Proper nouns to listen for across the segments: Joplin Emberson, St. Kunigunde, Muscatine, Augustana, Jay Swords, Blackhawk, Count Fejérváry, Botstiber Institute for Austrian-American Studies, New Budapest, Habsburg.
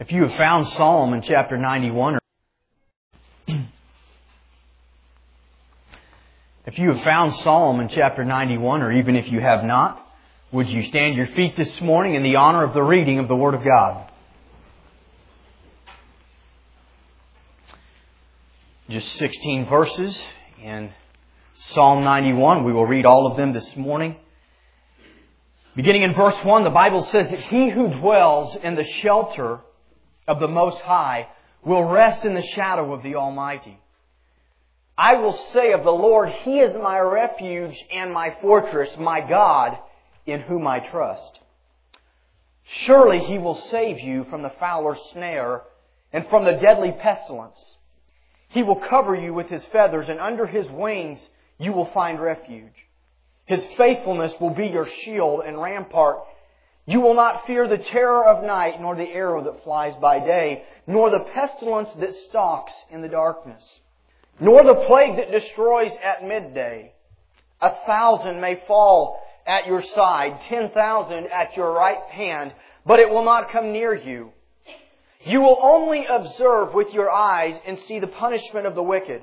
If you have found Psalm in chapter 91, or even if you have not, would you stand your feet this morning in the honor of the reading of the Word of God? Just 16 verses in Psalm 91. We will read all of them this morning. Beginning in verse 1, the Bible says that he who dwells in the shelter of the Most High will rest in the shadow of the Almighty. I will say of the Lord, He is my refuge and my fortress, my God, in whom I trust. Surely He will save you from the fowler's snare and from the deadly pestilence. He will cover you with His feathers, and under His wings you will find refuge. His faithfulness will be your shield and rampart. You will not fear the terror of night, nor the arrow that flies by day, nor the pestilence that stalks in the darkness, nor the plague that destroys at midday. 1,000 may fall at your side, 10,000 at your right hand, but it will not come near you. You will only observe with your eyes and see the punishment of the wicked.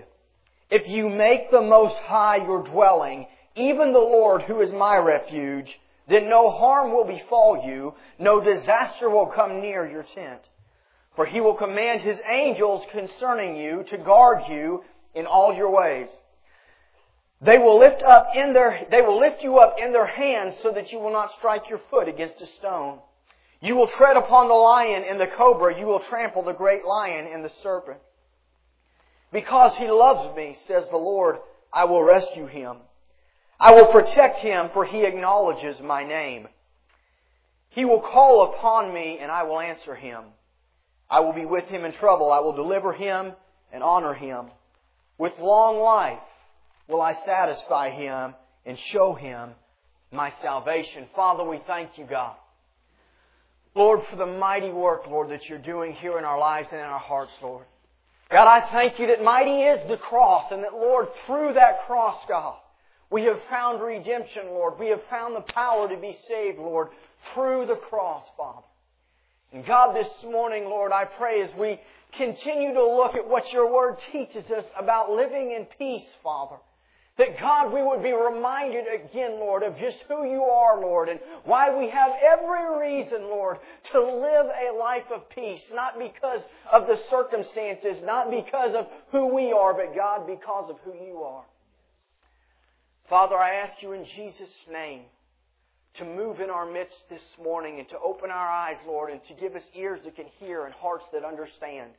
If you make the Most High your dwelling, even the Lord who is my refuge, then no harm will befall you, no disaster will come near your tent. For He will command His angels concerning you to guard you in all your ways. They will lift you up in their hands so that you will not strike your foot against a stone. You will tread upon the lion and the cobra. You will trample the great lion and the serpent. Because he loves me, says the Lord, I will rescue him. I will protect him, for he acknowledges my name. He will call upon me, and I will answer him. I will be with him in trouble. I will deliver him and honor him. With long life will I satisfy him and show him my salvation. Father, we thank you, God. Lord, for the mighty work, Lord, that you're doing here in our lives and in our hearts, Lord. God, I thank you that mighty is the cross, and that, Lord, through that cross, God, we have found redemption, Lord. We have found the power to be saved, Lord, through the cross, Father. And God, this morning, Lord, I pray as we continue to look at what your Word teaches us about living in peace, Father, that, God, we would be reminded again, Lord, of just who you are, Lord, and why we have every reason, Lord, to live a life of peace, not because of the circumstances, not because of who we are, but, God, because of who you are. Father, I ask you in Jesus' name to move in our midst this morning and to open our eyes, Lord, and to give us ears that can hear and hearts that understand.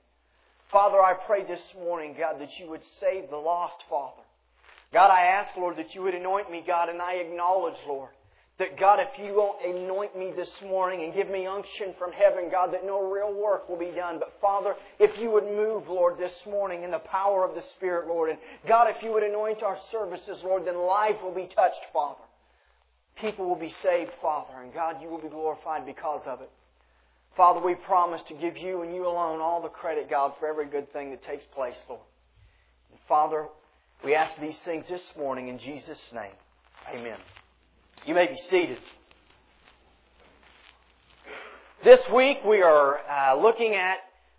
Father, I pray this morning, God, that you would save the lost, Father. God, I ask, Lord, that you would anoint me, God, and I acknowledge, Lord, that, God, if you won't anoint me this morning and give me unction from heaven, God, that no real work will be done. But, Father, if you would move, Lord, this morning in the power of the Spirit, Lord, and, God, if you would anoint our services, Lord, then life will be touched, Father. People will be saved, Father, and, God, you will be glorified because of it. Father, we promise to give you and you alone all the credit, God, for every good thing that takes place, Lord. And, Father, we ask these things this morning in Jesus' name. Amen. You may be seated. This week we are looking at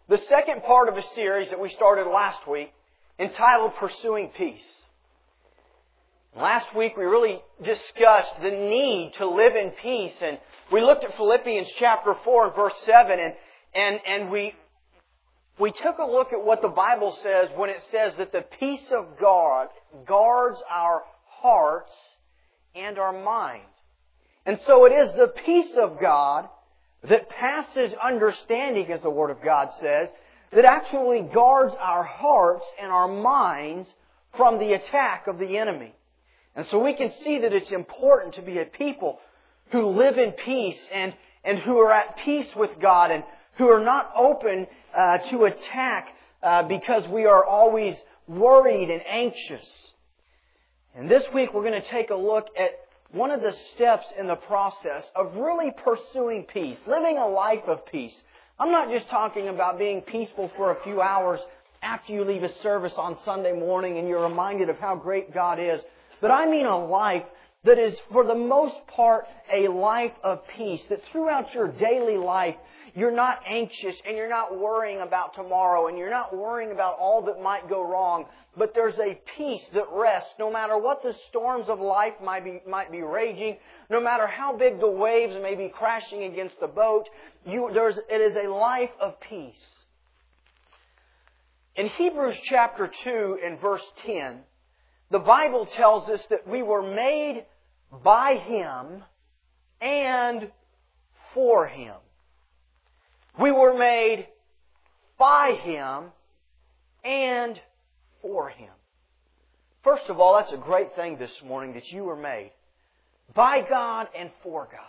the second part of a series that we started last week entitled Pursuing Peace. Last week we really discussed the need to live in peace, and we looked at Philippians chapter 4 and verse 7, and we took a look at what the Bible says when it says that the peace of God guards our hearts and our minds. And so it is the peace of God that passes understanding, as the Word of God says, that actually guards our hearts and our minds from the attack of the enemy. And so we can see that it's important to be a people who live in peace and who are at peace with God and who are not open to attack because we are always worried and anxious. And this week we're going to take a look at one of the steps in the process of really pursuing peace, living a life of peace. I'm not just talking about being peaceful for a few hours after you leave a service on Sunday morning and you're reminded of how great God is, but I mean a life that is, for the most part, a life of peace. That throughout your daily life, you're not anxious and you're not worrying about tomorrow and you're not worrying about all that might go wrong. But there's a peace that rests no matter what the storms of life might be raging, no matter how big the waves may be crashing against the boat. It is a life of peace. In Hebrews chapter 2 and verse 10, the Bible tells us that we were made by Him and for Him. We were made by Him and for Him. First of all, that's a great thing this morning, that you were made by God and for God.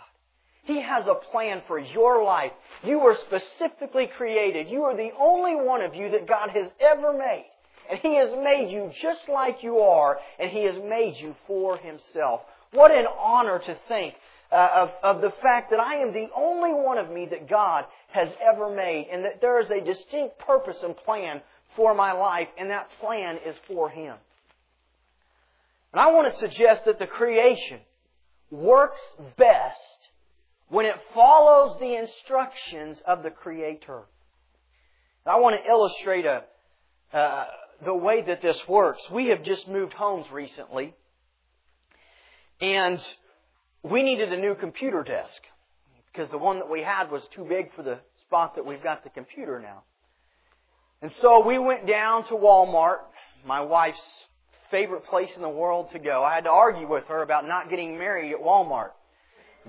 He has a plan for your life. You were specifically created. You are the only one of you that God has ever made. And He has made you just like you are, and He has made you for Himself. What an honor to think of the fact that I am the only one of me that God has ever made, and that there is a distinct purpose and plan for my life, and that plan is for Him. And I want to suggest that the creation works best when it follows the instructions of the Creator. And I want to illustrate the way that this works. We have just moved homes recently, and we needed a new computer desk because the one that we had was too big for the spot that we've got the computer now. And so we went down to Walmart, my wife's favorite place in the world to go. I had to argue with her about not getting married at Walmart,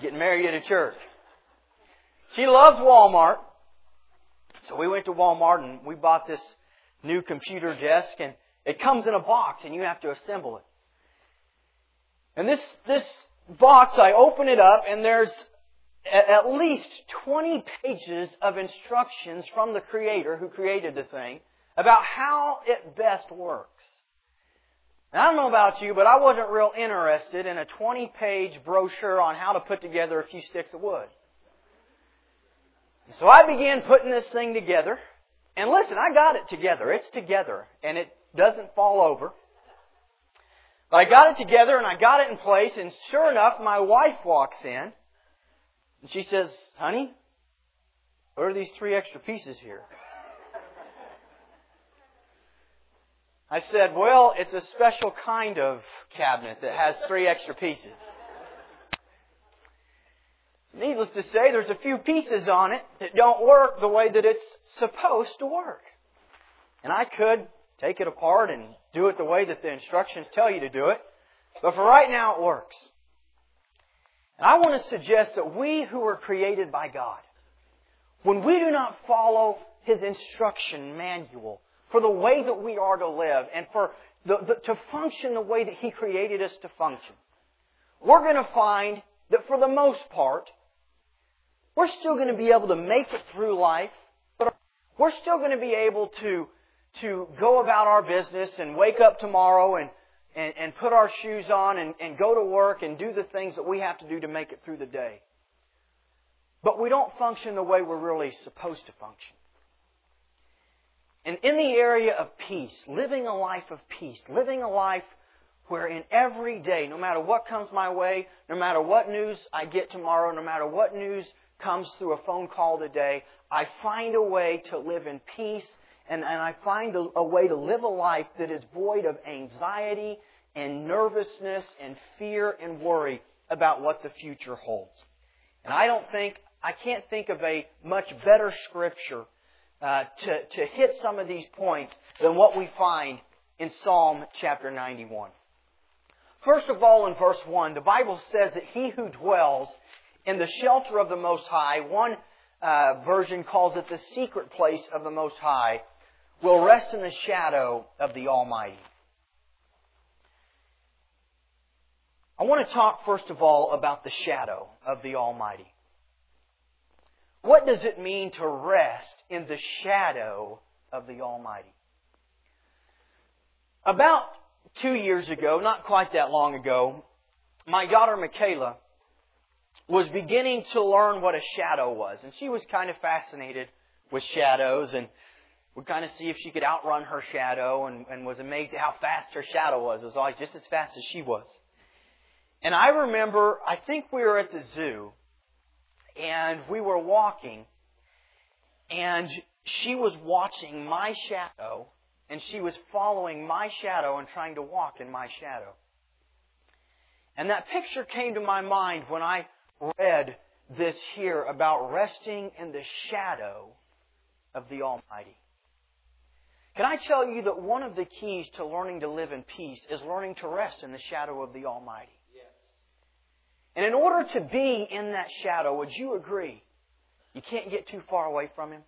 getting married at a church. She loves Walmart. So we went to Walmart and we bought this new computer desk, and it comes in a box and you have to assemble it. And this box, I open it up and there's at least 20 pages of instructions from the Creator who created the thing about how it best works. Now, I don't know about you, but I wasn't real interested in a 20-page brochure on how to put together a few sticks of wood. So I began putting this thing together. And listen, I got it together. It's together, and it doesn't fall over. But I got it together, and I got it in place, and sure enough, my wife walks in, and she says, "Honey, what are these 3 extra pieces here?" I said, "Well, it's a special kind of cabinet that has 3 extra pieces." Needless to say, there's a few pieces on it that don't work the way that it's supposed to work. And I could take it apart and do it the way that the instructions tell you to do it, but for right now it works. And I want to suggest that we who were created by God, when we do not follow His instruction manual for the way that we are to live and for to function the way that He created us to function, we're going to find that for the most part, we're still going to be able to make it through life. We're still going to be able to go about our business and wake up tomorrow and put our shoes on and go to work and do the things that we have to do to make it through the day. But we don't function the way we're really supposed to function. And in the area of peace, living a life of peace, living a life where in every day, no matter what comes my way, no matter what news I get tomorrow, no matter what news comes through a phone call today, I find a way to live in peace, and I find a way to live a life that is void of anxiety and nervousness and fear and worry about what the future holds. And I can't think of a much better scripture to hit some of these points than what we find in Psalm chapter 91. First of all, in verse 1, the Bible says that he who dwells in the shelter of the Most High, one version calls it the secret place of the Most High, will rest in the shadow of the Almighty. I want to talk, first of all, about the shadow of the Almighty. What does it mean to rest in the shadow of the Almighty? About 2 years ago, not quite that long ago, my daughter Michaela was beginning to learn what a shadow was. And she was kind of fascinated with shadows and would kind of see if she could outrun her shadow and was amazed at how fast her shadow was. It was always just as fast as she was. And I remember, I think we were at the zoo, and we were walking, and she was watching my shadow, and she was following my shadow and trying to walk in my shadow. And that picture came to my mind when I read this here about resting in the shadow of the Almighty. Can I tell you that one of the keys to learning to live in peace is learning to rest in the shadow of the Almighty? Yes. And in order to be in that shadow, would you agree, you can't get too far away from Him?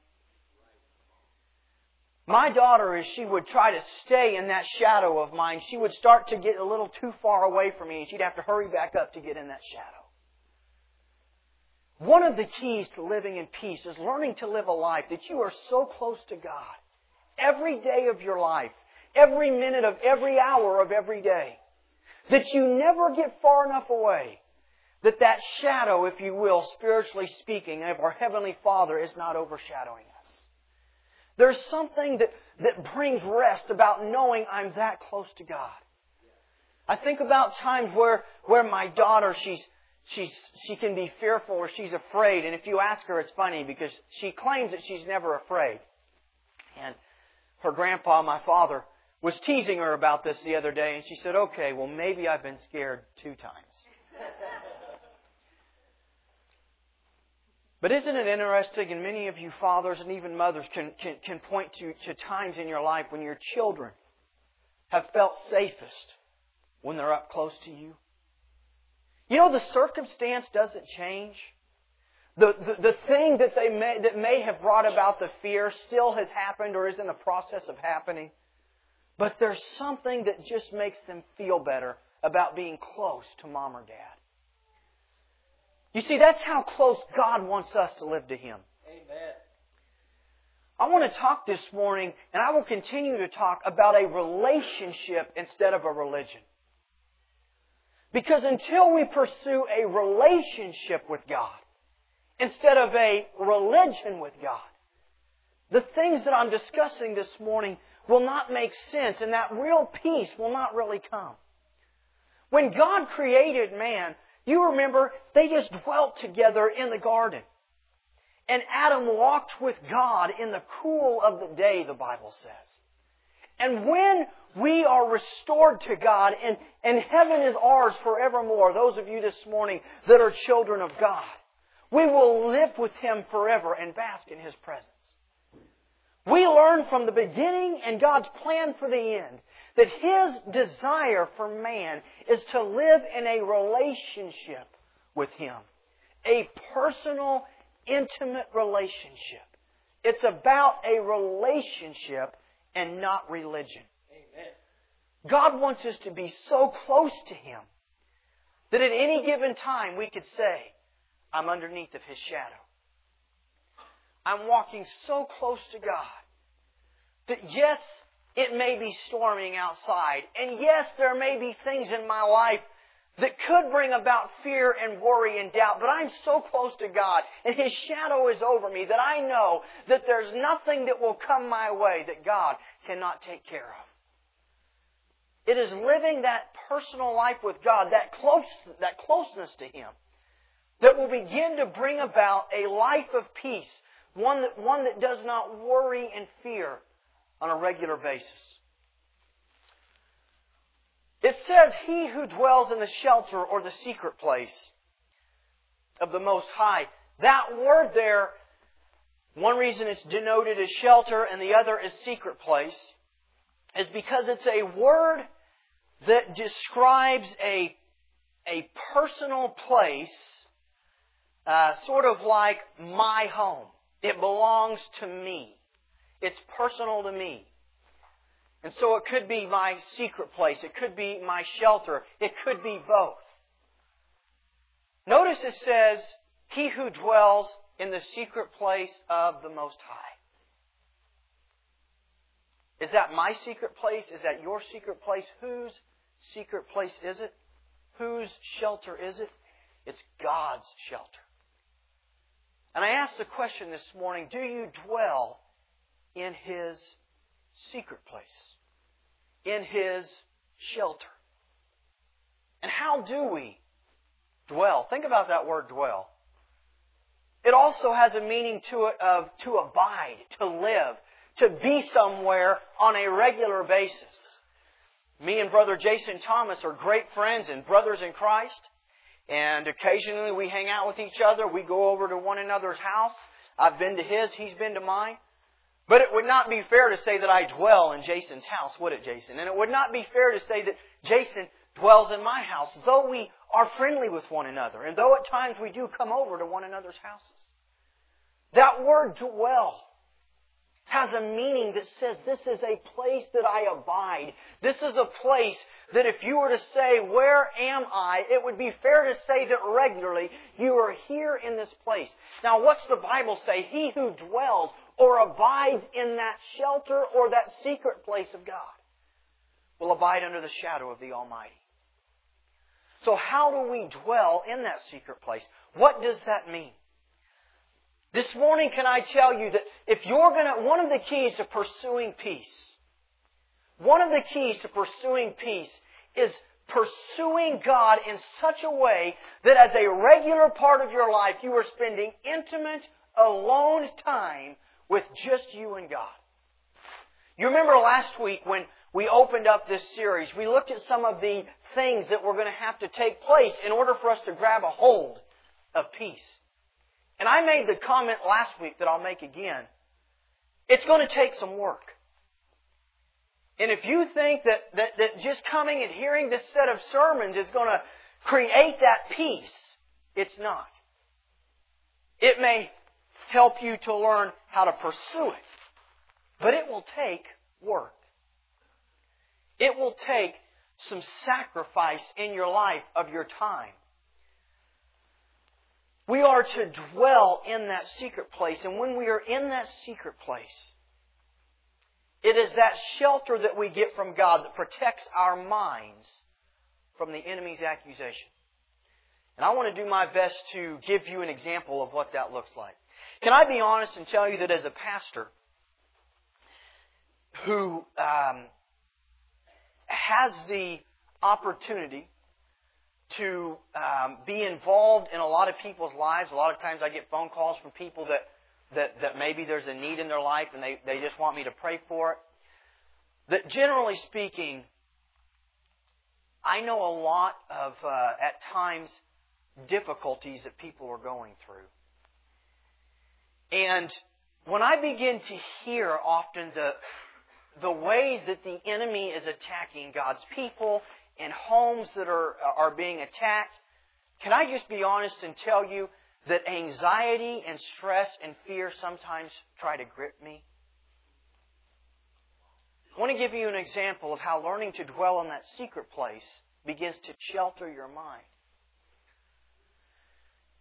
My daughter, as she would try to stay in that shadow of mine, she would start to get a little too far away from me, and she'd have to hurry back up to get in that shadow. One of the keys to living in peace is learning to live a life that you are so close to God. Every day of your life, every minute of every hour of every day, that you never get far enough away, that that shadow, if you will, spiritually speaking, of our Heavenly Father is not overshadowing us. There's something that brings rest about knowing I'm that close to God. I think about times where my daughter, she can be fearful or she's afraid. And if you ask her, it's funny because she claims that she's never afraid. And her grandpa, my father, was teasing her about this the other day. And she said, okay, well, maybe I've been scared 2 times. But isn't it interesting, and many of you fathers and even mothers can point to times in your life when your children have felt safest when they're up close to you? You know, the circumstance doesn't change. The thing that may have brought about the fear still has happened or is in the process of happening. But there's something that just makes them feel better about being close to Mom or Dad. You see, that's how close God wants us to live to Him. Amen. I want to talk this morning, and I will continue to talk about a relationship instead of a religion. Because until we pursue a relationship with God, instead of a religion with God, the things that I'm discussing this morning will not make sense, and that real peace will not really come. When God created man, you remember, they just dwelt together in the garden. And Adam walked with God in the cool of the day, the Bible says. And when we are restored to God, and heaven is ours forevermore, those of you this morning that are children of God, we will live with Him forever and bask in His presence. We learn from the beginning and God's plan for the end that His desire for man is to live in a relationship with Him. A personal, intimate relationship. It's about a relationship and not religion. Amen. God wants us to be so close to Him that at any given time we could say, I'm underneath of His shadow. I'm walking so close to God that yes, it may be storming outside. And yes, there may be things in my life that could bring about fear and worry and doubt. But I'm so close to God and His shadow is over me that I know that there's nothing that will come my way that God cannot take care of. It is living that personal life with God, that closeness to Him, that will begin to bring about a life of peace, one that does not worry and fear on a regular basis. It says, he who dwells in the shelter or the secret place of the Most High. That word there, one reason it's denoted as shelter and the other as secret place, is because it's a word that describes a personal place, sort of like my home. It belongs to me. It's personal to me. And so it could be my secret place. It could be my shelter. It could be both. Notice it says, he who dwells in the secret place of the Most High. Is that my secret place? Is that your secret place? Whose secret place is it? Whose shelter is it? It's God's shelter. And I asked the question this morning, do you dwell in His secret place, in His shelter? And how do we Dwell. Think about that word dwell. It also has a meaning to it of to abide, to live, to be somewhere on a regular basis. Me and Brother Jason Thomas are great friends and brothers in Christ. And occasionally we hang out with each other. We go over to one another's house. I've been to his. He's been to mine. But it would not be fair to say that I dwell in Jason's house, would it, Jason? And it would not be fair to say that Jason dwells in my house, though we are friendly with one another, and though at times we do come over to one another's houses. That word dwell has a meaning that says this is a place that I abide. This is a place that if you were to say, where am I? It would be fair to say that regularly you are here in this place. Now what's the Bible say? He who dwells or abides in that shelter or that secret place of God will abide under the shadow of the Almighty. So how do we dwell in that secret place? What does that mean? This morning, can I tell you that if you're going to, one of the keys to pursuing peace, one of the keys to pursuing peace is pursuing God in such a way that as a regular part of your life, you are spending intimate, alone time with just you and God. You remember last week when we opened up this series, we looked at some of the things that were going to have to take place in order for us to grab a hold of peace. And I made the comment last week that I'll make again. It's going to take some work. And if you think that just coming and hearing this set of sermons is going to create that peace, it's not. It may help you to learn how to pursue it, but it will take work. It will take some sacrifice in your life of your time. We are to dwell in that secret place. And when we are in that secret place, it is that shelter that we get from God that protects our minds from the enemy's accusation. And I want to do my best to give you an example of what that looks like. Can I be honest and tell you that as a pastor who has the opportunity to be involved in a lot of people's lives. A lot of times I get phone calls from people that maybe there's a need in their life and they just want me to pray for it. That generally speaking, I know a lot of, at times, difficulties that people are going through. And when I begin to hear often the ways that the enemy is attacking God's people and homes that are being attacked, can I just be honest and tell you that anxiety and stress and fear sometimes try to grip me? I want to give you an example of how learning to dwell in that secret place begins to shelter your mind.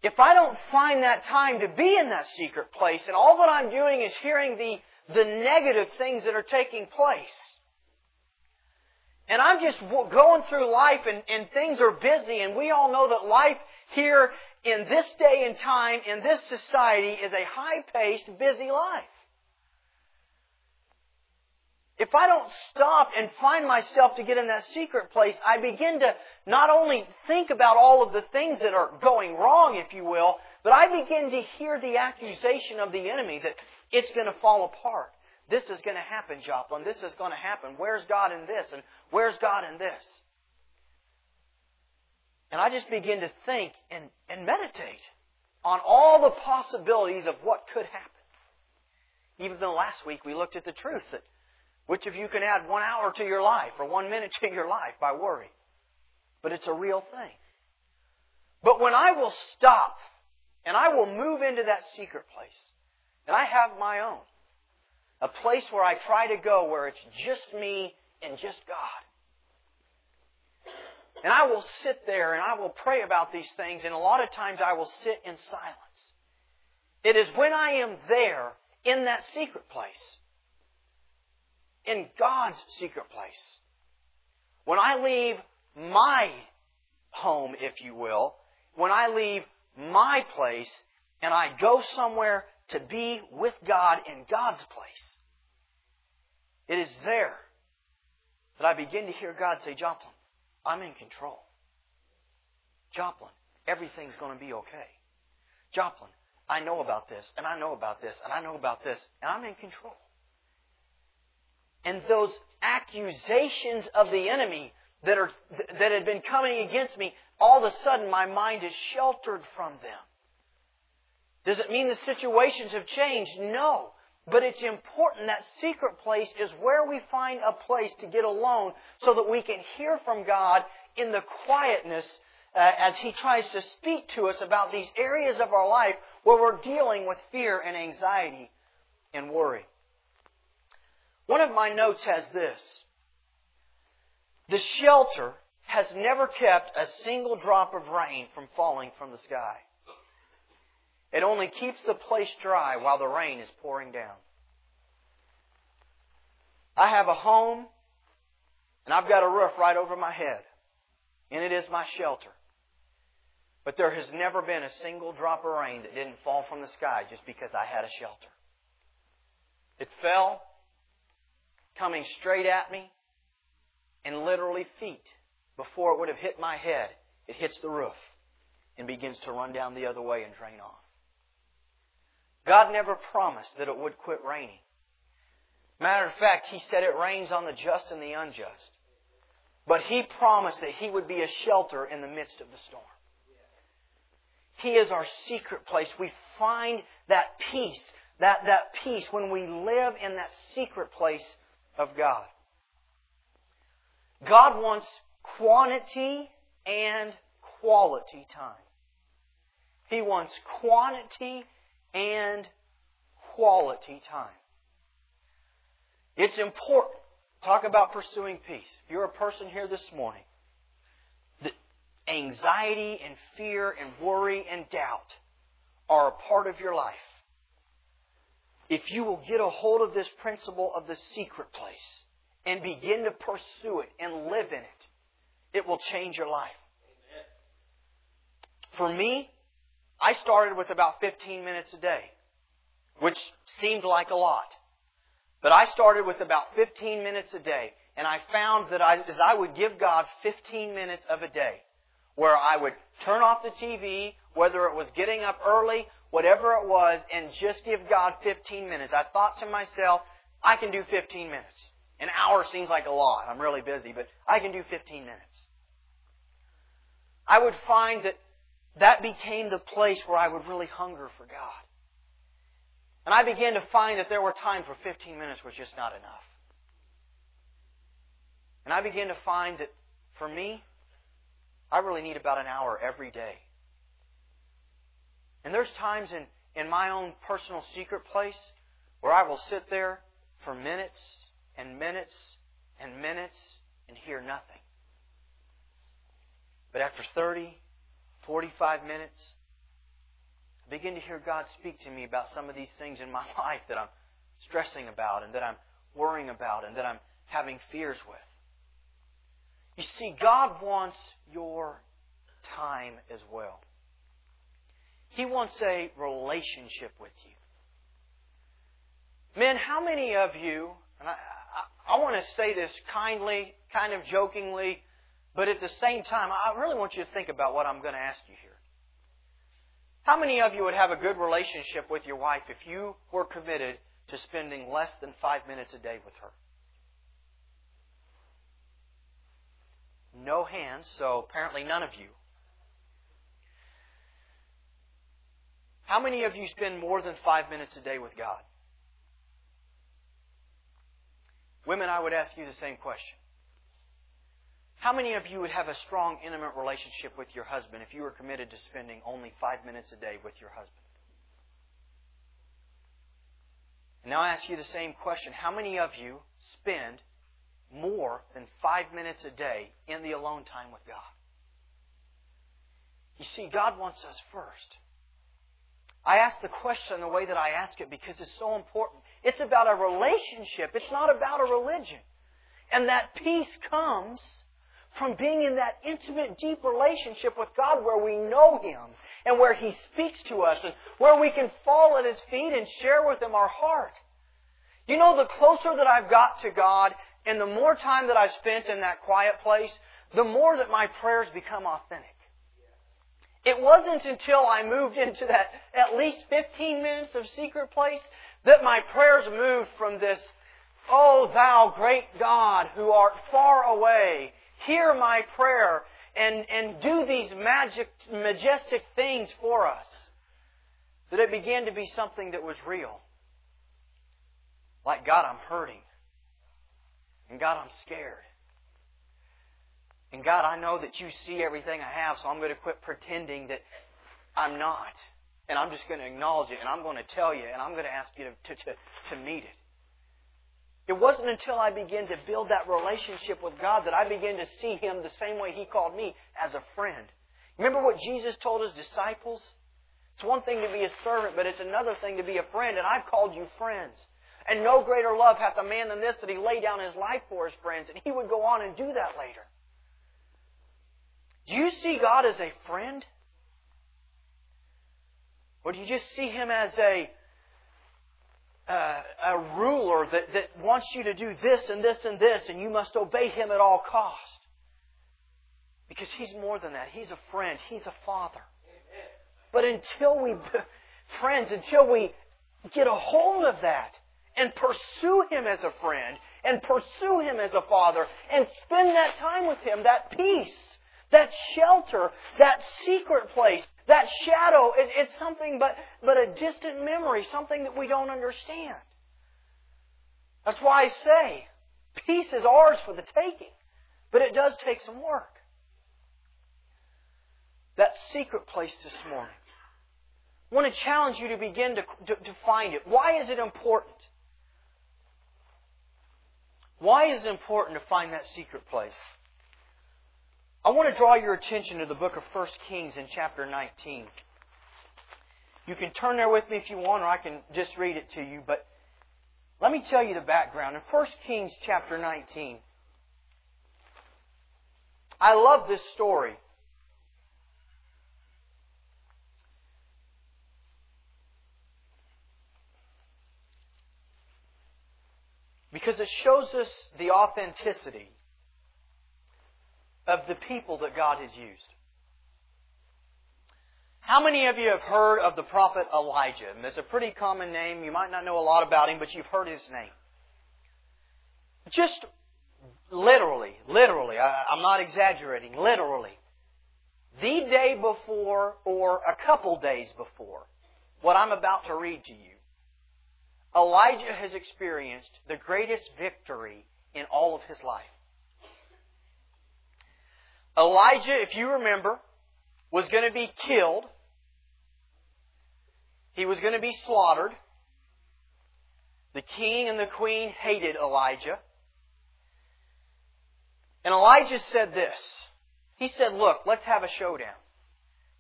If I don't find that time to be in that secret place, and all that I'm doing is hearing the negative things that are taking place, and I'm just going through life and things are busy, and we all know that life here in this day and time, in this society, is a high-paced, busy life. If I don't stop and find myself to get in that secret place, I begin to not only think about all of the things that are going wrong, if you will, but I begin to hear the accusation of the enemy that it's going to fall apart. This is going to happen, Joplin. This is going to happen. Where's God in this? And where's God in this? And I just begin to think and meditate on all the possibilities of what could happen. Even though last week we looked at the truth that which of you can add 1 hour to your life or 1 minute to your life by worry. But it's a real thing. But when I will stop and I will move into that secret place, and I have my own, a place where I try to go where it's just me and just God. And I will sit there and I will pray about these things, and a lot of times I will sit in silence. It is when I am there in that secret place, in God's secret place, when I leave my home, if you will, when I leave my place and I go somewhere to be with God in God's place, it is there that I begin to hear God say, Joplin, I'm in control. Joplin, everything's going to be okay. Joplin, I know about this, and I know about this, and I know about this, and I'm in control. And those accusations of the enemy that had been coming against me, all of a sudden my mind is sheltered from them. Does it mean the situations have changed? No. But it's important that secret place is where we find a place to get alone so that we can hear from God in the quietness as He tries to speak to us about these areas of our life where we're dealing with fear and anxiety and worry. One of my notes has this: the shelter has never kept a single drop of rain from falling from the sky. It only keeps the place dry while the rain is pouring down. I have a home, and I've got a roof right over my head, and it is my shelter. But there has never been a single drop of rain that didn't fall from the sky just because I had a shelter. It fell, coming straight at me, and literally feet before it would have hit my head, it hits the roof and begins to run down the other way and drain off. God never promised that it would quit raining. Matter of fact, He said it rains on the just and the unjust. But He promised that He would be a shelter in the midst of the storm. He is our secret place. We find that peace, that peace when we live in that secret place of God. God wants quantity and quality time. He wants quantity and quality time. It's important. Talk about pursuing peace. If you're a person here this morning, the anxiety and fear and worry and doubt are a part of your life. If you will get a hold of this principle of the secret place and begin to pursue it and live in it, it will change your life. For me, I started with about 15 minutes a day, which seemed like a lot. But I started with about 15 minutes a day, and I found that as I would give God 15 minutes of a day, where I would turn off the TV, whether it was getting up early, whatever it was, and just give God 15 minutes. I thought to myself, I can do 15 minutes. An hour seems like a lot. I'm really busy, but I can do 15 minutes. I would find that became the place where I would really hunger for God. And I began to find that there were times where 15 minutes was just not enough. And I began to find that, for me, I really need about an hour every day. And there's times in my own personal secret place where I will sit there for minutes and minutes and minutes and hear nothing. But after 30, 45 minutes, I begin to hear God speak to me about some of these things in my life that I'm stressing about and that I'm worrying about and that I'm having fears with. You see, God wants your time as well. He wants a relationship with you. Men, how many of you, and I want to say this kindly, kind of jokingly, but at the same time, I really want you to think about what I'm going to ask you here. How many of you would have a good relationship with your wife if you were committed to spending less than 5 minutes a day with her? No hands, so apparently none of you. How many of you spend more than 5 minutes a day with God? Women, I would ask you the same question. How many of you would have a strong, intimate relationship with your husband if you were committed to spending only 5 minutes a day with your husband? And now I ask you the same question. How many of you spend more than 5 minutes a day in the alone time with God? You see, God wants us first. I ask the question the way that I ask it because it's so important. It's about a relationship. It's not about a religion. And that peace comes from being in that intimate, deep relationship with God where we know Him and where He speaks to us and where we can fall at His feet and share with Him our heart. You know, the closer that I've got to God and the more time that I've spent in that quiet place, the more that my prayers become authentic. It wasn't until I moved into that at least 15 minutes of secret place that my prayers moved from this, "O thou great God who art far away, hear my prayer and do these majestic things for us," that it began to be something that was real. Like, God, I'm hurting. And God, I'm scared. And God, I know that you see everything I have, so I'm going to quit pretending that I'm not. And I'm just going to acknowledge it, and I'm going to tell you, and I'm going to ask you to meet it. It wasn't until I began to build that relationship with God that I began to see Him the same way He called me, as a friend. Remember what Jesus told His disciples? It's one thing to be a servant, but it's another thing to be a friend, and I've called you friends. And no greater love hath a man than this, that he lay down his life for his friends, and He would go on and do that later. Do you see God as a friend? Or do you just see Him as a ruler that wants you to do this and this and this, and you must obey Him at all cost? Because He's more than that. He's a friend. He's a father. But until we get a hold of that and pursue Him as a friend and pursue Him as a father and spend that time with Him, that peace, that shelter, that secret place, that shadow, it's something but a distant memory, something that we don't understand. That's why I say, peace is ours for the taking, but it does take some work. That secret place this morning, I want to challenge you to begin to find it. Why is it important? Why is it important to find that secret place? I want to draw your attention to the book of 1 Kings in chapter 19. You can turn there with me if you want, or I can just read it to you, but let me tell you the background. In 1 Kings chapter 19, I love this story. Because it shows us the authenticity of the people that God has used. How many of you have heard of the prophet Elijah? And it's a pretty common name. You might not know a lot about him, but you've heard his name. Just literally, I'm not exaggerating, literally, the day before or a couple days before what I'm about to read to you, Elijah has experienced the greatest victory in all of his life. Elijah, if you remember, was going to be killed. He was going to be slaughtered. The king and the queen hated Elijah. And Elijah said this. He said, "Look, let's have a showdown.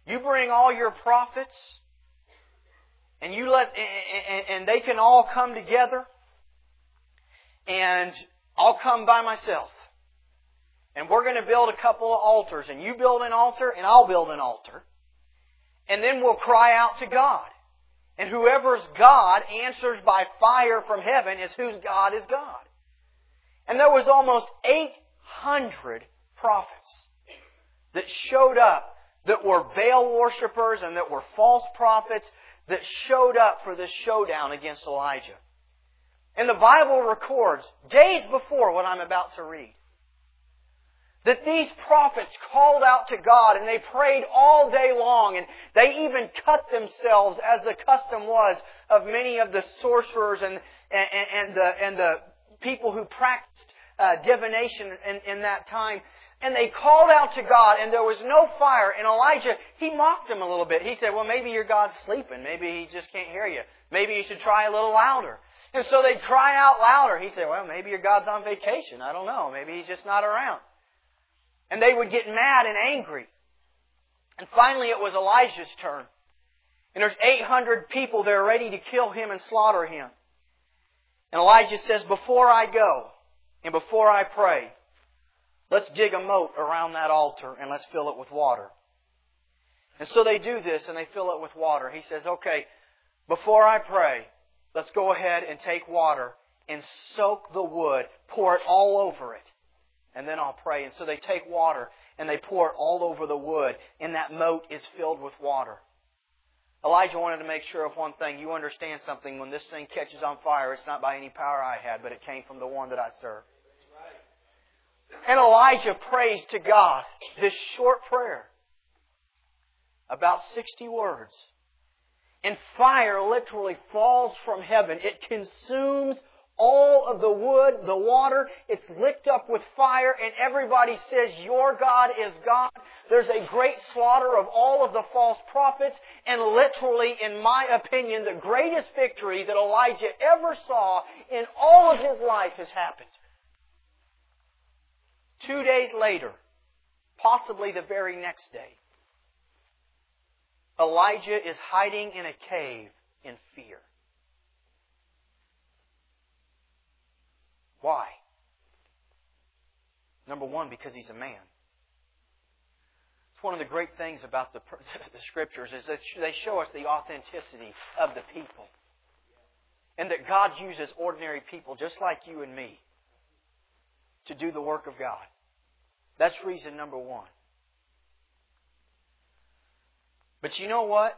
You bring all your prophets, and and they can all come together, and I'll come by myself. And we're going to build a couple of altars, and you build an altar, and I'll build an altar. And then we'll cry out to God. And whoever's God answers by fire from heaven is whose God is God." And there was almost 800 prophets that showed up that were Baal worshippers and that were false prophets that showed up for this showdown against Elijah. And the Bible records, days before what I'm about to read, that these prophets called out to God and they prayed all day long, and they even cut themselves, as the custom was of many of the sorcerers and the people who practiced divination in that time. And they called out to God, and there was no fire. And Elijah, he mocked him a little bit. He said, "Well, maybe your God's sleeping. Maybe He just can't hear you. Maybe you should try a little louder." And so they cry out louder. He said, "Well, maybe your God's on vacation. I don't know. Maybe He's just not around." And they would get mad and angry. And finally it was Elijah's turn. And there's 800 people there ready to kill him and slaughter him. And Elijah says, "Before I go and before I pray, let's dig a moat around that altar and let's fill it with water." And so they do this and they fill it with water. He says, "Okay, before I pray, let's go ahead and take water and soak the wood, pour it all over it, and then I'll pray." And so they take water and they pour it all over the wood, and that moat is filled with water. Elijah wanted to make sure of one thing. You understand something. When this thing catches on fire, it's not by any power I had, but it came from the one that I serve. And Elijah prays to God this short prayer, about 60 words. And fire literally falls from heaven. It consumes all of the wood, the water. It's licked up with fire, and everybody says, "Your God is God." There's a great slaughter of all of the false prophets, and literally, in my opinion, the greatest victory that Elijah ever saw in all of his life has happened. 2 days later, possibly the very next day, Elijah is hiding in a cave in fear. Why? Number one, because he's a man. It's one of the great things about the Scriptures is that they show us the authenticity of the people. And that God uses ordinary people just like you and me to do the work of God. That's reason number one. But you know what?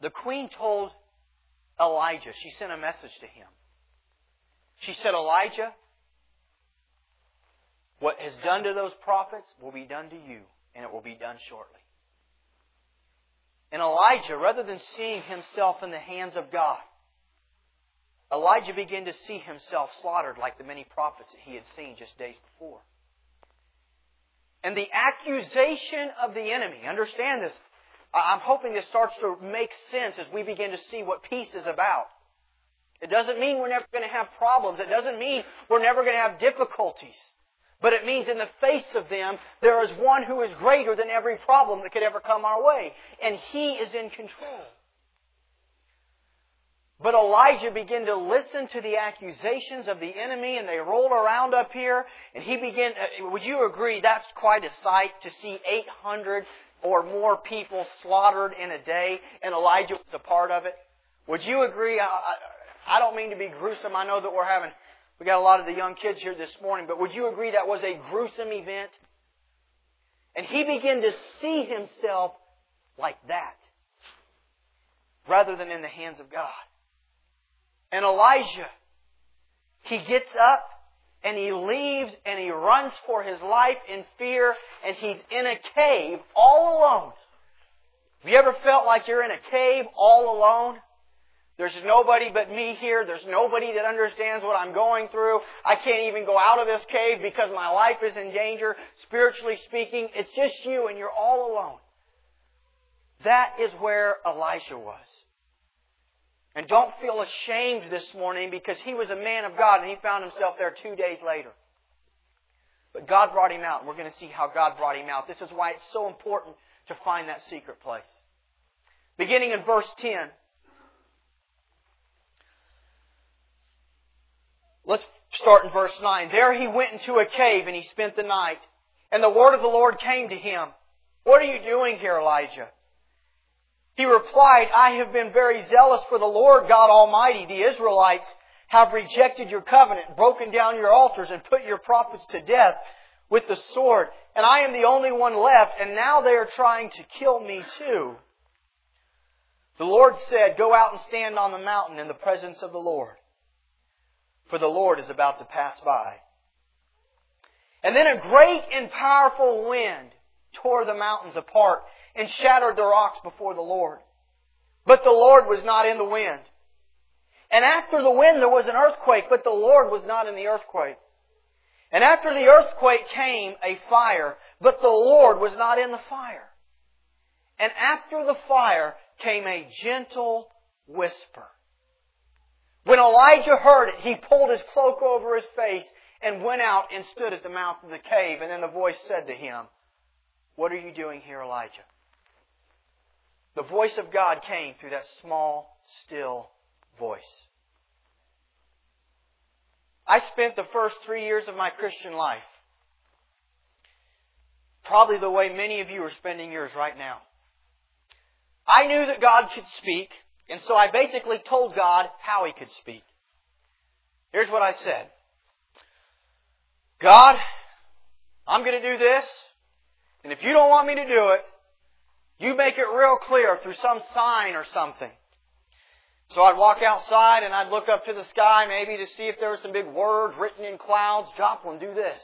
The queen told Elijah, she sent a message to him. She said, "Elijah, what is done to those prophets will be done to you, and it will be done shortly." And Elijah, rather than seeing himself in the hands of God, Elijah began to see himself slaughtered like the many prophets that he had seen just days before. And the accusation of the enemy, understand this, I'm hoping this starts to make sense as we begin to see what peace is about. It doesn't mean we're never going to have problems. It doesn't mean we're never going to have difficulties. But it means in the face of them, there is one who is greater than every problem that could ever come our way. And He is in control. But Elijah began to listen to the accusations of the enemy, and they rolled around up here. And he began, would you agree, that's quite a sight to see 800 or more people slaughtered in a day, and Elijah was a part of it? Would you agree? I don't mean to be gruesome. I know that we got a lot of the young kids here this morning, but would you agree that was a gruesome event? And he began to see himself like that, rather than in the hands of God. And Elijah, he gets up and he leaves and he runs for his life in fear, and he's in a cave all alone. Have you ever felt like you're in a cave all alone? There's nobody but me here. There's nobody that understands what I'm going through. I can't even go out of this cave because my life is in danger. Spiritually speaking, it's just you and you're all alone. That is where Elijah was. And don't feel ashamed this morning, because he was a man of God and he found himself there 2 days later. But God brought him out, and we're going to see how God brought him out. This is why it's so important to find that secret place. Beginning in verse 10, let's start in verse 9. "There he went into a cave and he spent the night. And the word of the Lord came to him. 'What are you doing here, Elijah?' He replied, 'I have been very zealous for the Lord God Almighty. The Israelites have rejected your covenant, broken down your altars, and put your prophets to death with the sword. And I am the only one left, and now they are trying to kill me too.' The Lord said, 'Go out and stand on the mountain in the presence of the Lord, for the Lord is about to pass by.' And then a great and powerful wind tore the mountains apart and shattered the rocks before the Lord. But the Lord was not in the wind. And after the wind there was an earthquake, but the Lord was not in the earthquake. And after the earthquake came a fire, but the Lord was not in the fire. And after the fire came a gentle whisper. When Elijah heard it, he pulled his cloak over his face and went out and stood at the mouth of the cave. And then the voice said to him, 'What are you doing here, Elijah?' The voice of God came through that small, still voice." I spent the first 3 years of my Christian life probably the way many of you are spending yours right now. I knew that God could speak, and so I basically told God how He could speak. Here's what I said. "God, I'm going to do this, and if you don't want me to do it, you make it real clear through some sign or something. So I'd walk outside and I'd look up to the sky maybe to see if there were some big words written in clouds. Joplin, do this.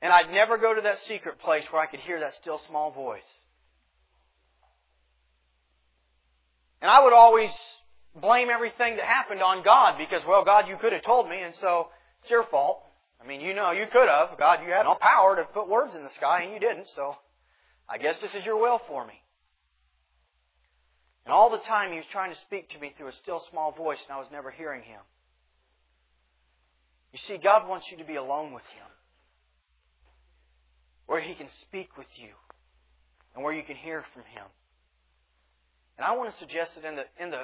And I'd never go to that secret place where I could hear that still small voice. And I would always blame everything that happened on God because, well, God, you could have told me, and so it's your fault. I mean, you know, you could have. God, you had all power to put words in the sky, and you didn't, so I guess this is your will for me. And all the time He was trying to speak to me through a still small voice, and I was never hearing Him. You see, God wants you to be alone with Him, where He can speak with you and where you can hear from Him. And I want to suggest that in the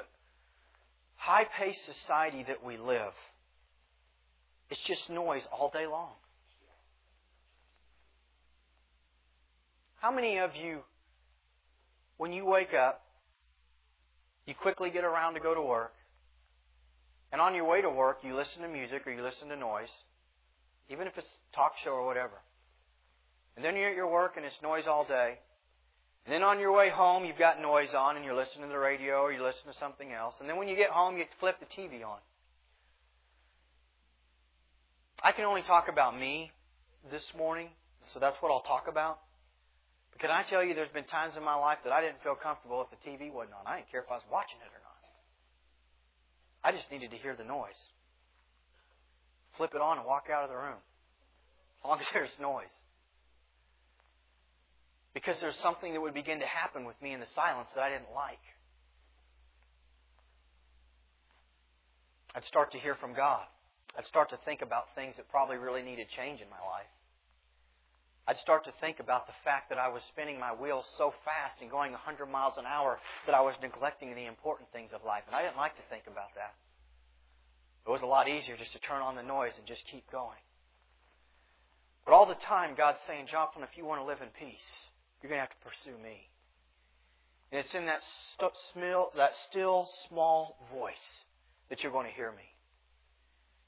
high-paced society that we live, it's just noise all day long. How many of you, when you wake up, you quickly get around to go to work, and on your way to work, you listen to music or you listen to noise, even if it's a talk show or whatever. And then you're at your work and it's noise all day. And then on your way home, you've got noise on and you're listening to the radio or you're listening to something else. And then when you get home, you flip the TV on. I can only talk about me this morning, so that's what I'll talk about. But can I tell you there's been times in my life that I didn't feel comfortable if the TV wasn't on. I didn't care if I was watching it or not. I just needed to hear the noise. Flip it on and walk out of the room. As long as there's noise. Because there's something that would begin to happen with me in the silence that I didn't like. I'd start to hear from God. I'd start to think about things that probably really needed change in my life. I'd start to think about the fact that I was spinning my wheels so fast and going 100 miles an hour that I was neglecting the important things of life. And I didn't like to think about that. It was a lot easier just to turn on the noise and just keep going. But all the time, God's saying, Joplin, if you want to live in peace, you're going to have to pursue me. And it's in that still, small voice that you're going to hear me.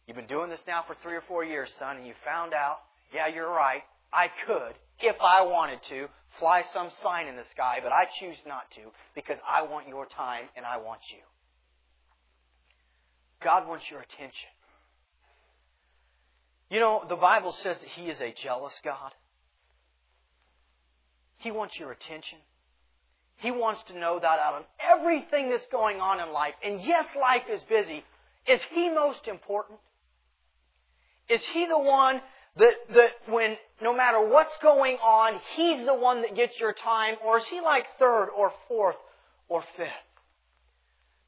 You've been doing this now for 3 or 4 years, son, and you found out, yeah, you're right, I could, if I wanted to, fly some sign in the sky, but I choose not to because I want your time and I want you. God wants your attention. You know, the Bible says that He is a jealous God. He wants your attention. He wants to know that out of everything that's going on in life, and yes, life is busy, is He most important? Is He the one that when no matter what's going on, He's the one that gets your time? Or is He like third or fourth or fifth?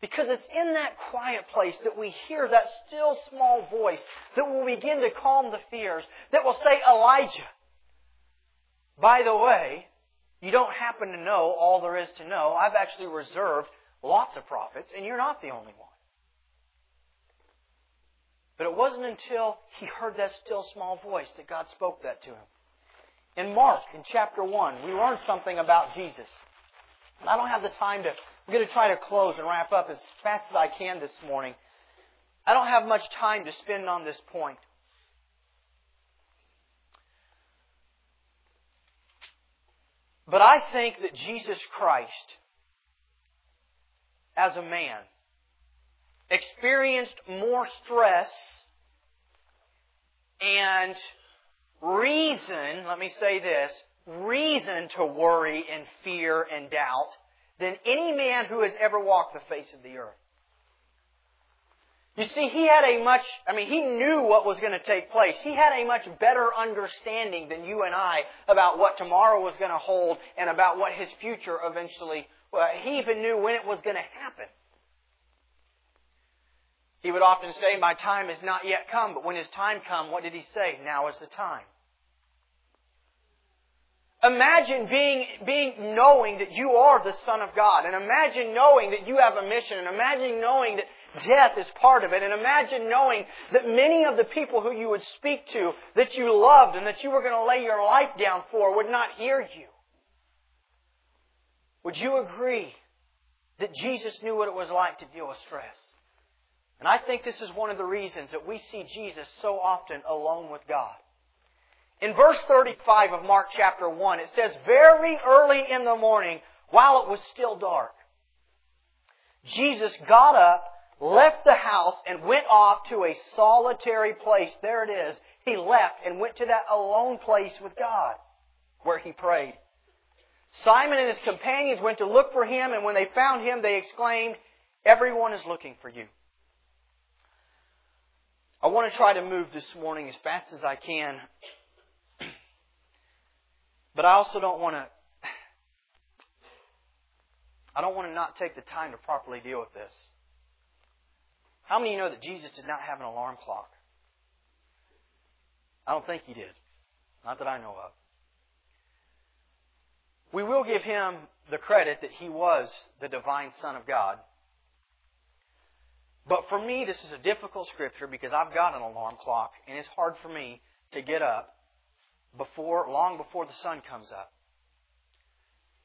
Because it's in that quiet place that we hear that still small voice that will begin to calm the fears, that will say, Elijah, by the way, you don't happen to know all there is to know. I've actually reserved lots of prophets, and you're not the only one. But it wasn't until he heard that still small voice that God spoke that to him. In Mark, in chapter 1, we learn something about Jesus. And I don't have the time to... I'm going to try to close and wrap up as fast as I can this morning. I don't have much time to spend on this point. But I think that Jesus Christ, as a man, experienced more stress and reason, let me say this, reason to worry and fear and doubt than any man who has ever walked the face of the earth. You see, he knew what was going to take place. He had a much better understanding than you and I about what tomorrow was going to hold and about what his future eventually, well, he even knew when it was going to happen. He would often say, my time has not yet come. But when his time come, what did he say? Now is the time. Imagine knowing that you are the Son of God. And imagine knowing that you have a mission. And imagine knowing that death is part of it. And imagine knowing that many of the people who you would speak to, that you loved and that you were going to lay your life down for, would not hear you. Would you agree that Jesus knew what it was like to deal with stress? And I think this is one of the reasons that we see Jesus so often alone with God. In verse 35 of Mark chapter 1, it says, "Very early in the morning, while it was still dark, Jesus got up, left the house, and went off to a solitary place." There it is. He left and went to that alone place with God where He prayed. "Simon and his companions went to look for Him, and when they found Him, they exclaimed, 'Everyone is looking for you.'" I want to try to move this morning as fast as I can, but I also don't want to not take the time to properly deal with this. How many of you know that Jesus did not have an alarm clock? I don't think He did. Not that I know of. We will give Him the credit that He was the divine Son of God. But for me, this is a difficult scripture because I've got an alarm clock and it's hard for me to get up long before the sun comes up.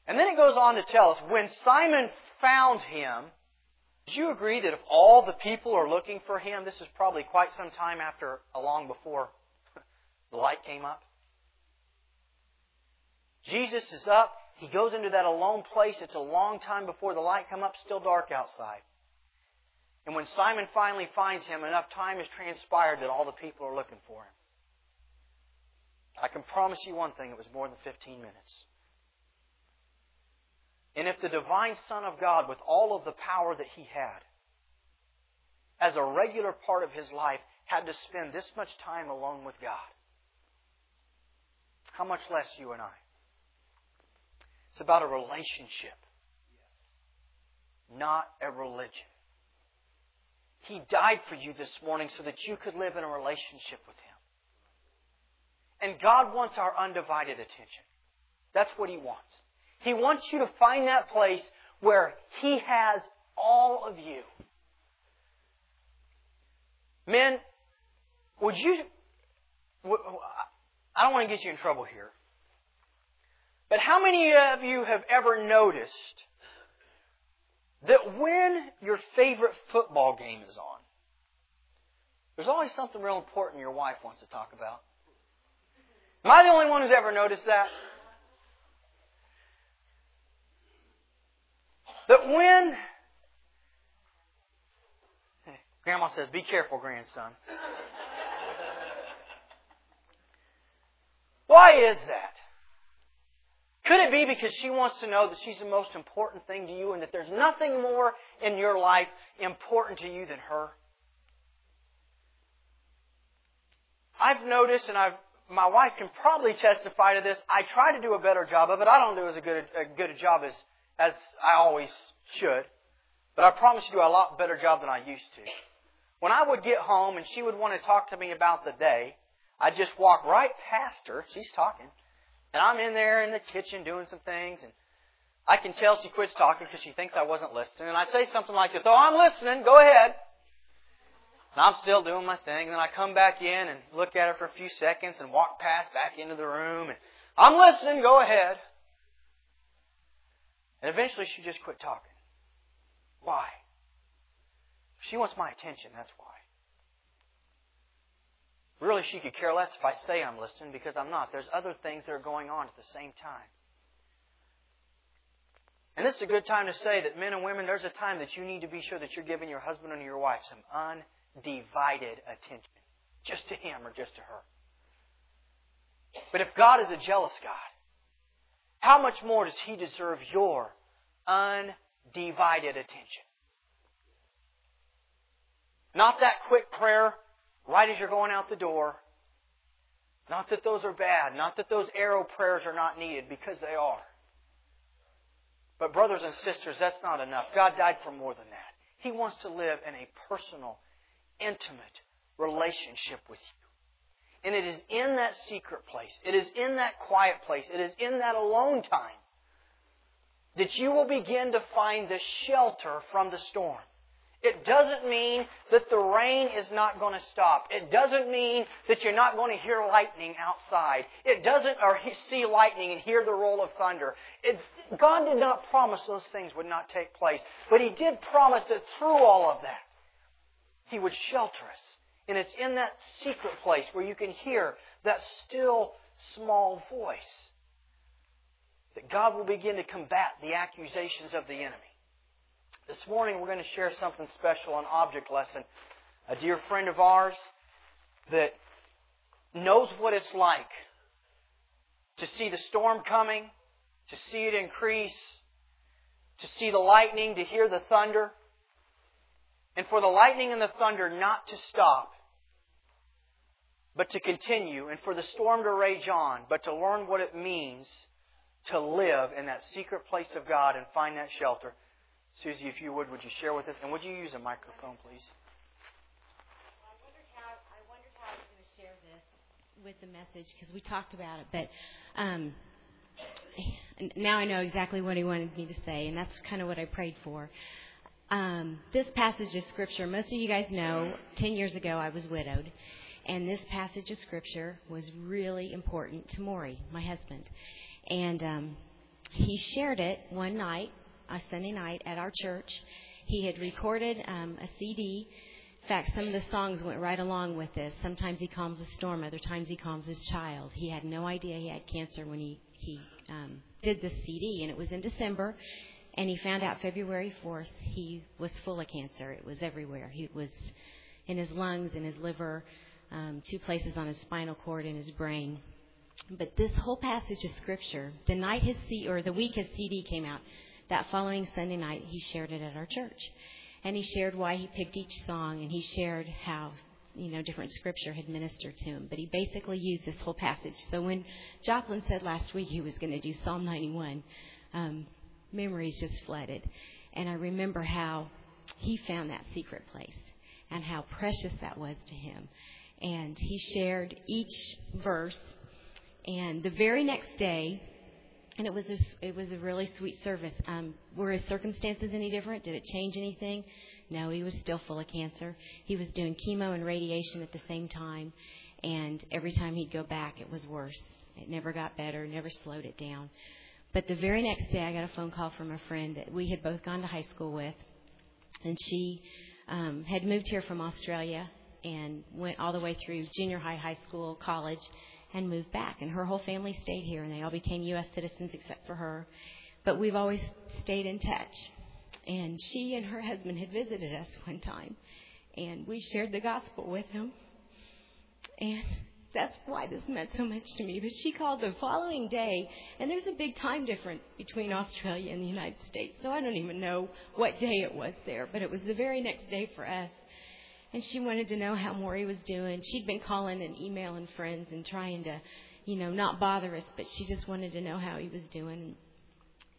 And then it goes on to tell us, when Simon found Him, do you agree that if all the people are looking for Him, this is probably quite some time after, long before the light came up? Jesus is up. He goes into that alone place. It's a long time before the light come up, still dark outside. And when Simon finally finds Him, enough time has transpired that all the people are looking for Him. I can promise you one thing, it was more than 15 minutes. And if the divine Son of God, with all of the power that He had, as a regular part of His life, had to spend this much time alone with God, how much less you and I? It's about a relationship, not a religion. He died for you this morning so that you could live in a relationship with Him. And God wants our undivided attention. That's what He wants. He wants you to find that place where He has all of you. Men, I don't want to get you in trouble here, but how many of you have ever noticed that when your favorite football game is on, there's always something real important your wife wants to talk about? Am I the only one who's ever noticed that? That when... Grandma says, "Be careful, grandson." Why is that? Could it be because she wants to know that she's the most important thing to you and that there's nothing more in your life important to you than her? I've noticed, and my wife can probably testify to this, I try to do a better job of it. I don't do as good a job as I always should. But I promise you, I do a lot better job than I used to. When I would get home and she would want to talk to me about the day, I'd just walk right past her. She's talking. And I'm in there in the kitchen doing some things. And I can tell she quits talking because she thinks I wasn't listening. And I say something like this, "Oh, I'm listening. Go ahead." And I'm still doing my thing. And then I come back in and look at her for a few seconds and walk past back into the room. And "I'm listening. Go ahead." And eventually she just quit talking. Why? She wants my attention, that's why. Really, she could care less if I say I'm listening because I'm not. There's other things that are going on at the same time. And this is a good time to say that men and women, there's a time that you need to be sure that you're giving your husband and your wife some undivided attention. Just to him or just to her. But if God is a jealous God, how much more does He deserve your undivided attention? Not that quick prayer right as you're going out the door. Not that those are bad. Not that those arrow prayers are not needed, because they are. But brothers and sisters, that's not enough. God died for more than that. He wants to live in a personal, intimate relationship with you. And it is in that secret place. It is in that quiet place. It is in that alone time that you will begin to find the shelter from the storm. It doesn't mean that the rain is not going to stop. It doesn't mean that you're not going to hear lightning outside. It doesn't, or see lightning and hear the roll of thunder. God did not promise those things would not take place. But He did promise that through all of that, He would shelter us. And it's in that secret place where you can hear that still small voice that God will begin to combat the accusations of the enemy. This morning we're going to share something special, an object lesson. A dear friend of ours that knows what it's like to see the storm coming, to see it increase, to see the lightning, to hear the thunder, and for the lightning and the thunder not to stop, but to continue, and for the storm to rage on, but to learn what it means to live in that secret place of God and find that shelter. Susie, if you would you share with us? And would you use a microphone, please? I wondered how I was going to share this with the message, because we talked about it, but now I know exactly what he wanted me to say, and that's kind of what I prayed for. This passage of Scripture, most of you guys know, 10 years ago I was widowed, and this passage of Scripture was really important to Maury, my husband. And he shared it one night, a Sunday night at our church. He had recorded a CD. In fact, some of the songs went right along with this. Sometimes he calms a storm, other times he calms his child. He had no idea he had cancer when he did the CD, and it was in December. And he found out February 4th he was full of cancer. It was everywhere. It was in his lungs, in his liver, two places on his spinal cord, in his brain. But this whole passage of Scripture, the week his CD came out, that following Sunday night he shared it at our church. And he shared why he picked each song, and he shared how, different Scripture had ministered to him. But he basically used this whole passage. So when Joplin said last week he was going to do Psalm 91, memories just flooded. And I remember how he found that secret place and how precious that was to him. And he shared each verse. And the very next day, and it was a really sweet service. Were his circumstances any different? Did it change anything? No, he was still full of cancer. He was doing chemo and radiation at the same time. And every time he'd go back, it was worse. It never got better, never slowed it down. But the very next day, I got a phone call from a friend that we had both gone to high school with, and she had moved here from Australia and went all the way through junior high, high school, college, and moved back. And her whole family stayed here, and they all became U.S. citizens except for her. But we've always stayed in touch. And she and her husband had visited us one time, and we shared the gospel with him. And that's why this meant so much to me. But she called the following day, and there's a big time difference between Australia and the United States, so I don't even know what day it was there, but it was the very next day for us. And she wanted to know how Maury was doing. She'd been calling and emailing friends and trying to, not bother us, but she just wanted to know how he was doing.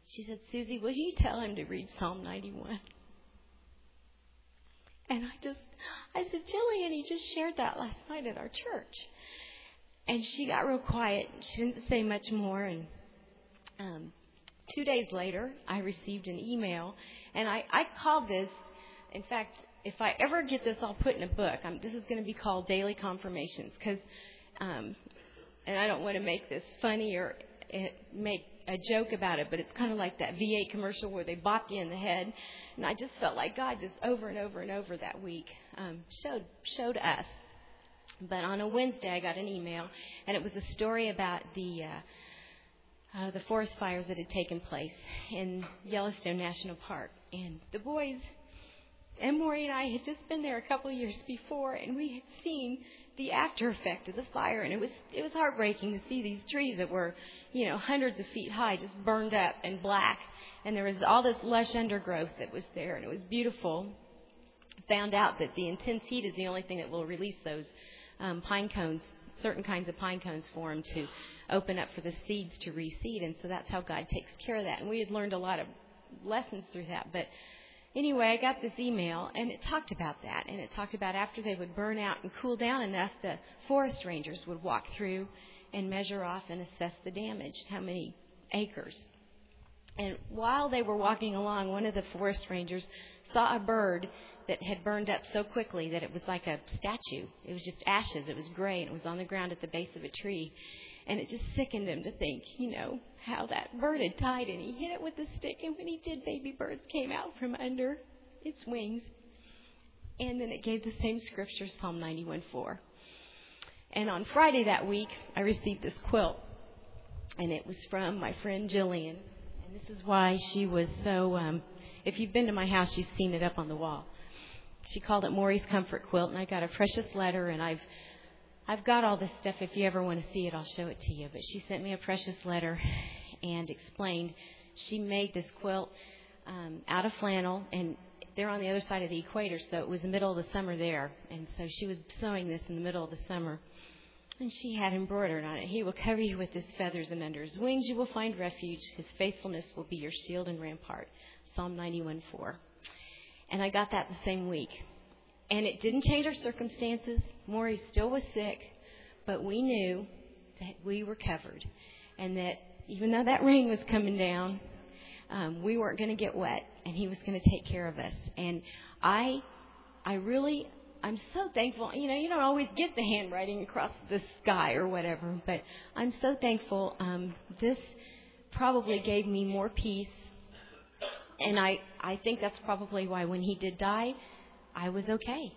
She said, "Susie, will you tell him to read Psalm 91? And I said, "Jillian, he just shared that last night at our church." And she got real quiet. She didn't say much more. And 2 days later, I received an email. And I called this, in fact, if I ever get this all put in a book, this is going to be called Daily Confirmations. Because, and I don't want to make this funny or make a joke about it, but it's kind of like that VA commercial where they bop you in the head. And I just felt like God just over and over and over that week showed us. But on a Wednesday, I got an email, and it was a story about the forest fires that had taken place in Yellowstone National Park. And the boys and Maury and I had just been there a couple of years before, and we had seen the after effect of the fire. And it was heartbreaking to see these trees that were, hundreds of feet high just burned up and black. And there was all this lush undergrowth that was there, and it was beautiful. Found out that the intense heat is the only thing that will release those pine cones, certain kinds of pine cones form to open up for the seeds to reseed. And so that's how God takes care of that. And we had learned a lot of lessons through that. But anyway, I got this email, and it talked about that. And it talked about after they would burn out and cool down enough, the forest rangers would walk through and measure off and assess the damage, how many acres. And while they were walking along, one of the forest rangers saw a bird that had burned up so quickly that it was like a statue. It was just ashes. It was gray, and it was on the ground at the base of a tree. And it just sickened him to think, how that bird had died, and he hit it with a stick. And when he did, baby birds came out from under its wings. And then it gave the same scripture, Psalm 91:4. And on Friday that week, I received this quilt. And it was from my friend Jillian. And this is why she was so, if you've been to my house, you've seen it up on the wall. She called it Maury's Comfort Quilt. And I got a precious letter. And I've got all this stuff. If you ever want to see it, I'll show it to you. But she sent me a precious letter and explained she made this quilt out of flannel. And they're on the other side of the equator, so it was the middle of the summer there. And so she was sewing this in the middle of the summer. And she had embroidered on it. He will cover you with his feathers, and under his wings you will find refuge. His faithfulness will be your shield and rampart. Psalm 91:4. And I got that the same week. And it didn't change our circumstances. Maury still was sick, but we knew that we were covered. And that even though that rain was coming down, we weren't going to get wet, and he was going to take care of us. And I'm so thankful. You know, you don't always get the handwriting across the sky or whatever, but I'm so thankful. This probably gave me more peace, and I think that's probably why when he did die, I was okay,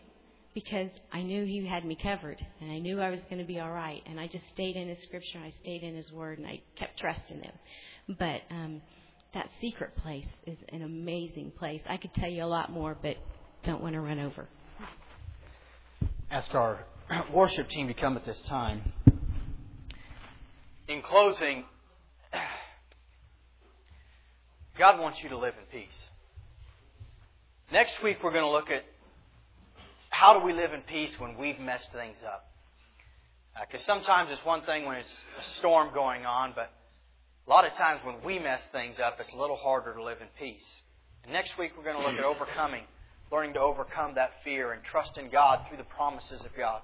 because I knew he had me covered, and I knew I was going to be all right, and I just stayed in his scripture, and I stayed in his word, and I kept trusting him. But that secret place is an amazing place. I could tell you a lot more, but don't want to run over. Ask our worship team to come at this time. In closing, God wants you to live in peace. Next week we're going to look at how do we live in peace when we've messed things up. Because sometimes it's one thing when it's a storm going on, but a lot of times when we mess things up, it's a little harder to live in peace. And next week we're going to look at overcoming. Learning to overcome that fear and trust in God through the promises of God.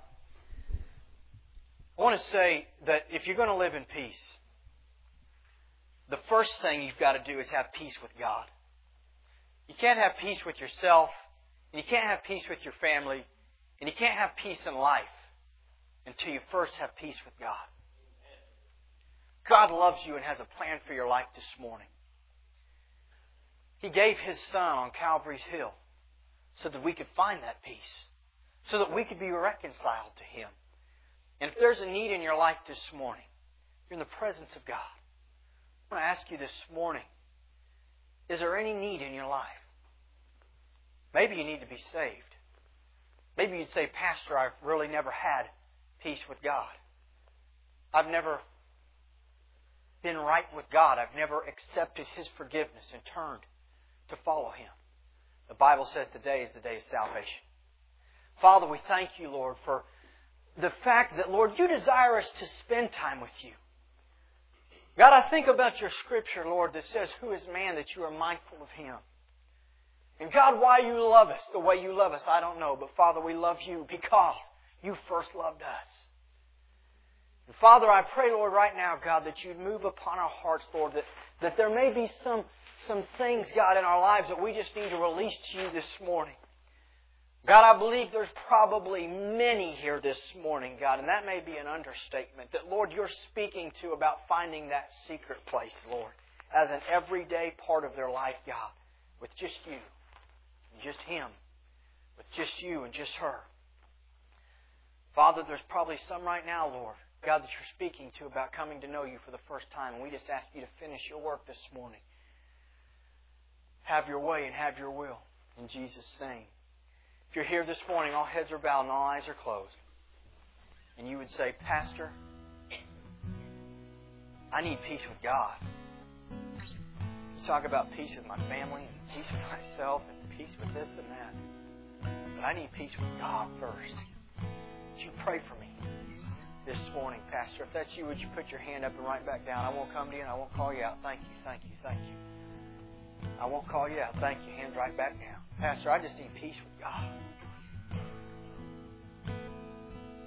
I want to say that if you're going to live in peace, the first thing you've got to do is have peace with God. You can't have peace with yourself, and you can't have peace with your family, and you can't have peace in life until you first have peace with God. God loves you and has a plan for your life this morning. He gave His Son on Calvary's Hill so that we could find that peace, so that we could be reconciled to Him. And if there's a need in your life this morning, you're in the presence of God. I want to ask you this morning, is there any need in your life? Maybe you need to be saved. Maybe you'd say, Pastor, I've really never had peace with God. I've never been right with God. I've never accepted His forgiveness and turned to follow Him. The Bible says today is the day of salvation. Father, we thank you, Lord, for the fact that, Lord, you desire us to spend time with you. God, I think about your scripture, Lord, that says, who is man that you are mindful of him? And God, why you love us the way you love us, I don't know. But Father, we love you because you first loved us. And Father, I pray, Lord, right now, God, that you'd move upon our hearts, Lord, that there may be some things, God, in our lives that we just need to release to you this morning. God, I believe there's probably many here this morning, God, and that may be an understatement, that, Lord, you're speaking to about finding that secret place, Lord, as an everyday part of their life, God, with just you and just him, with just you and just her. Father, there's probably some right now, Lord, God, that you're speaking to about coming to know you for the first time, and we just ask you to finish your work this morning. Have your way and have your will in Jesus' name. If you're here this morning, all heads are bowed and all eyes are closed. And you would say, Pastor, I need peace with God. You talk about peace with my family and peace with myself and peace with this and that. But I need peace with God first. Would you pray for me this morning, Pastor? If that's you, would you put your hand up and right back down? I won't come to you and I won't call you out. Thank you, thank you, thank you. I won't call you out. Thank you. Hands right back down. Pastor, I just need peace with God.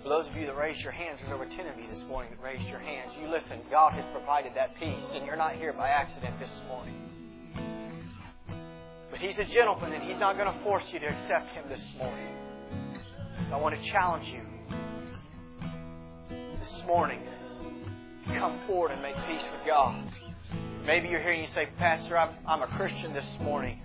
For those of you that raised your hands, there's over 10 of you this morning that raised your hands. You listen, God has provided that peace, and you're not here by accident this morning. But He's a gentleman, and He's not going to force you to accept Him this morning. I want to challenge you this morning to come forward and make peace with God. Maybe you're here and you say, Pastor, I'm a Christian this morning.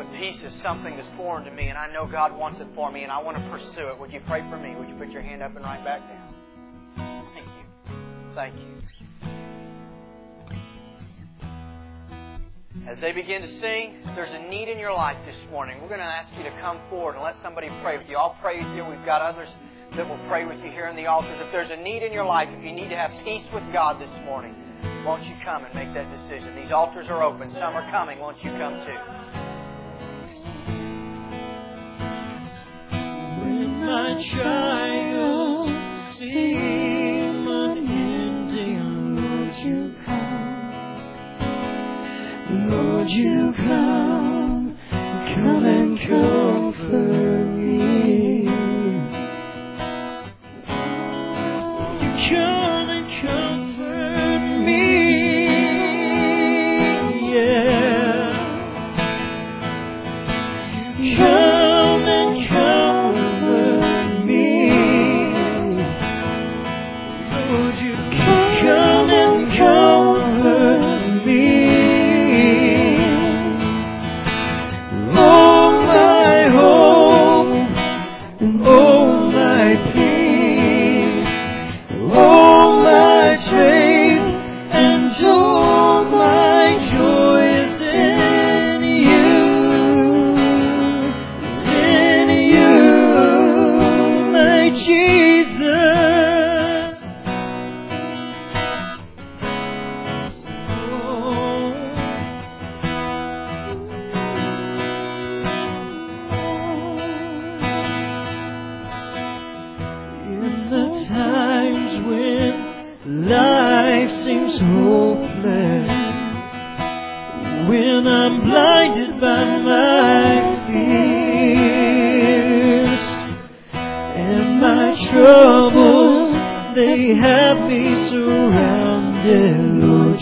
But peace is something that's foreign to me, and I know God wants it for me, and I want to pursue it. Would you pray for me? Would you put your hand up and right back down? Thank you. Thank you. As they begin to sing, there's a need in your life this morning. We're going to ask you to come forward and let somebody pray with you. I'll pray with you. We've got others that will pray with you here in the altars. If there's a need in your life, if you need to have peace with God this morning, won't you come and make that decision? These altars are open. Some are coming. Won't you come too? When my trials seem unending, Lord, you come. Lord, you come. Come and comfort me.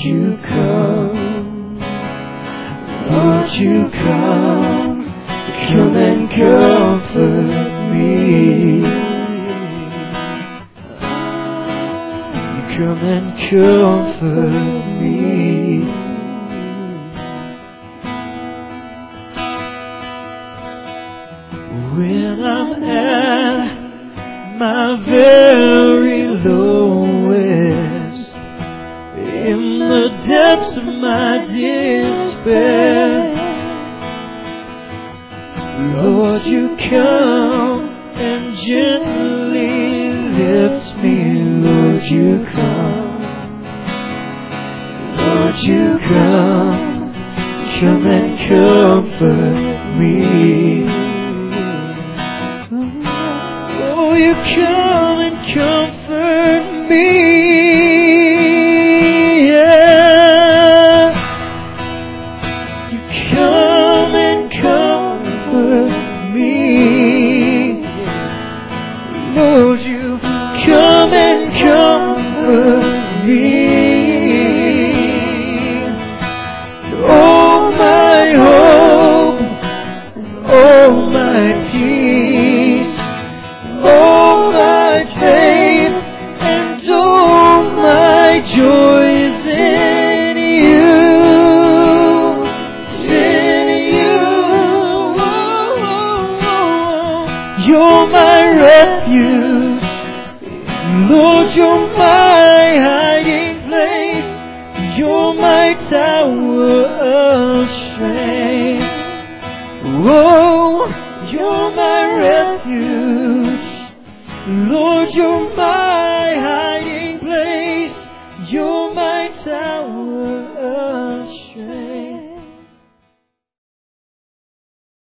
You come and comfort me. Yeah. You come. You're my tower of strength.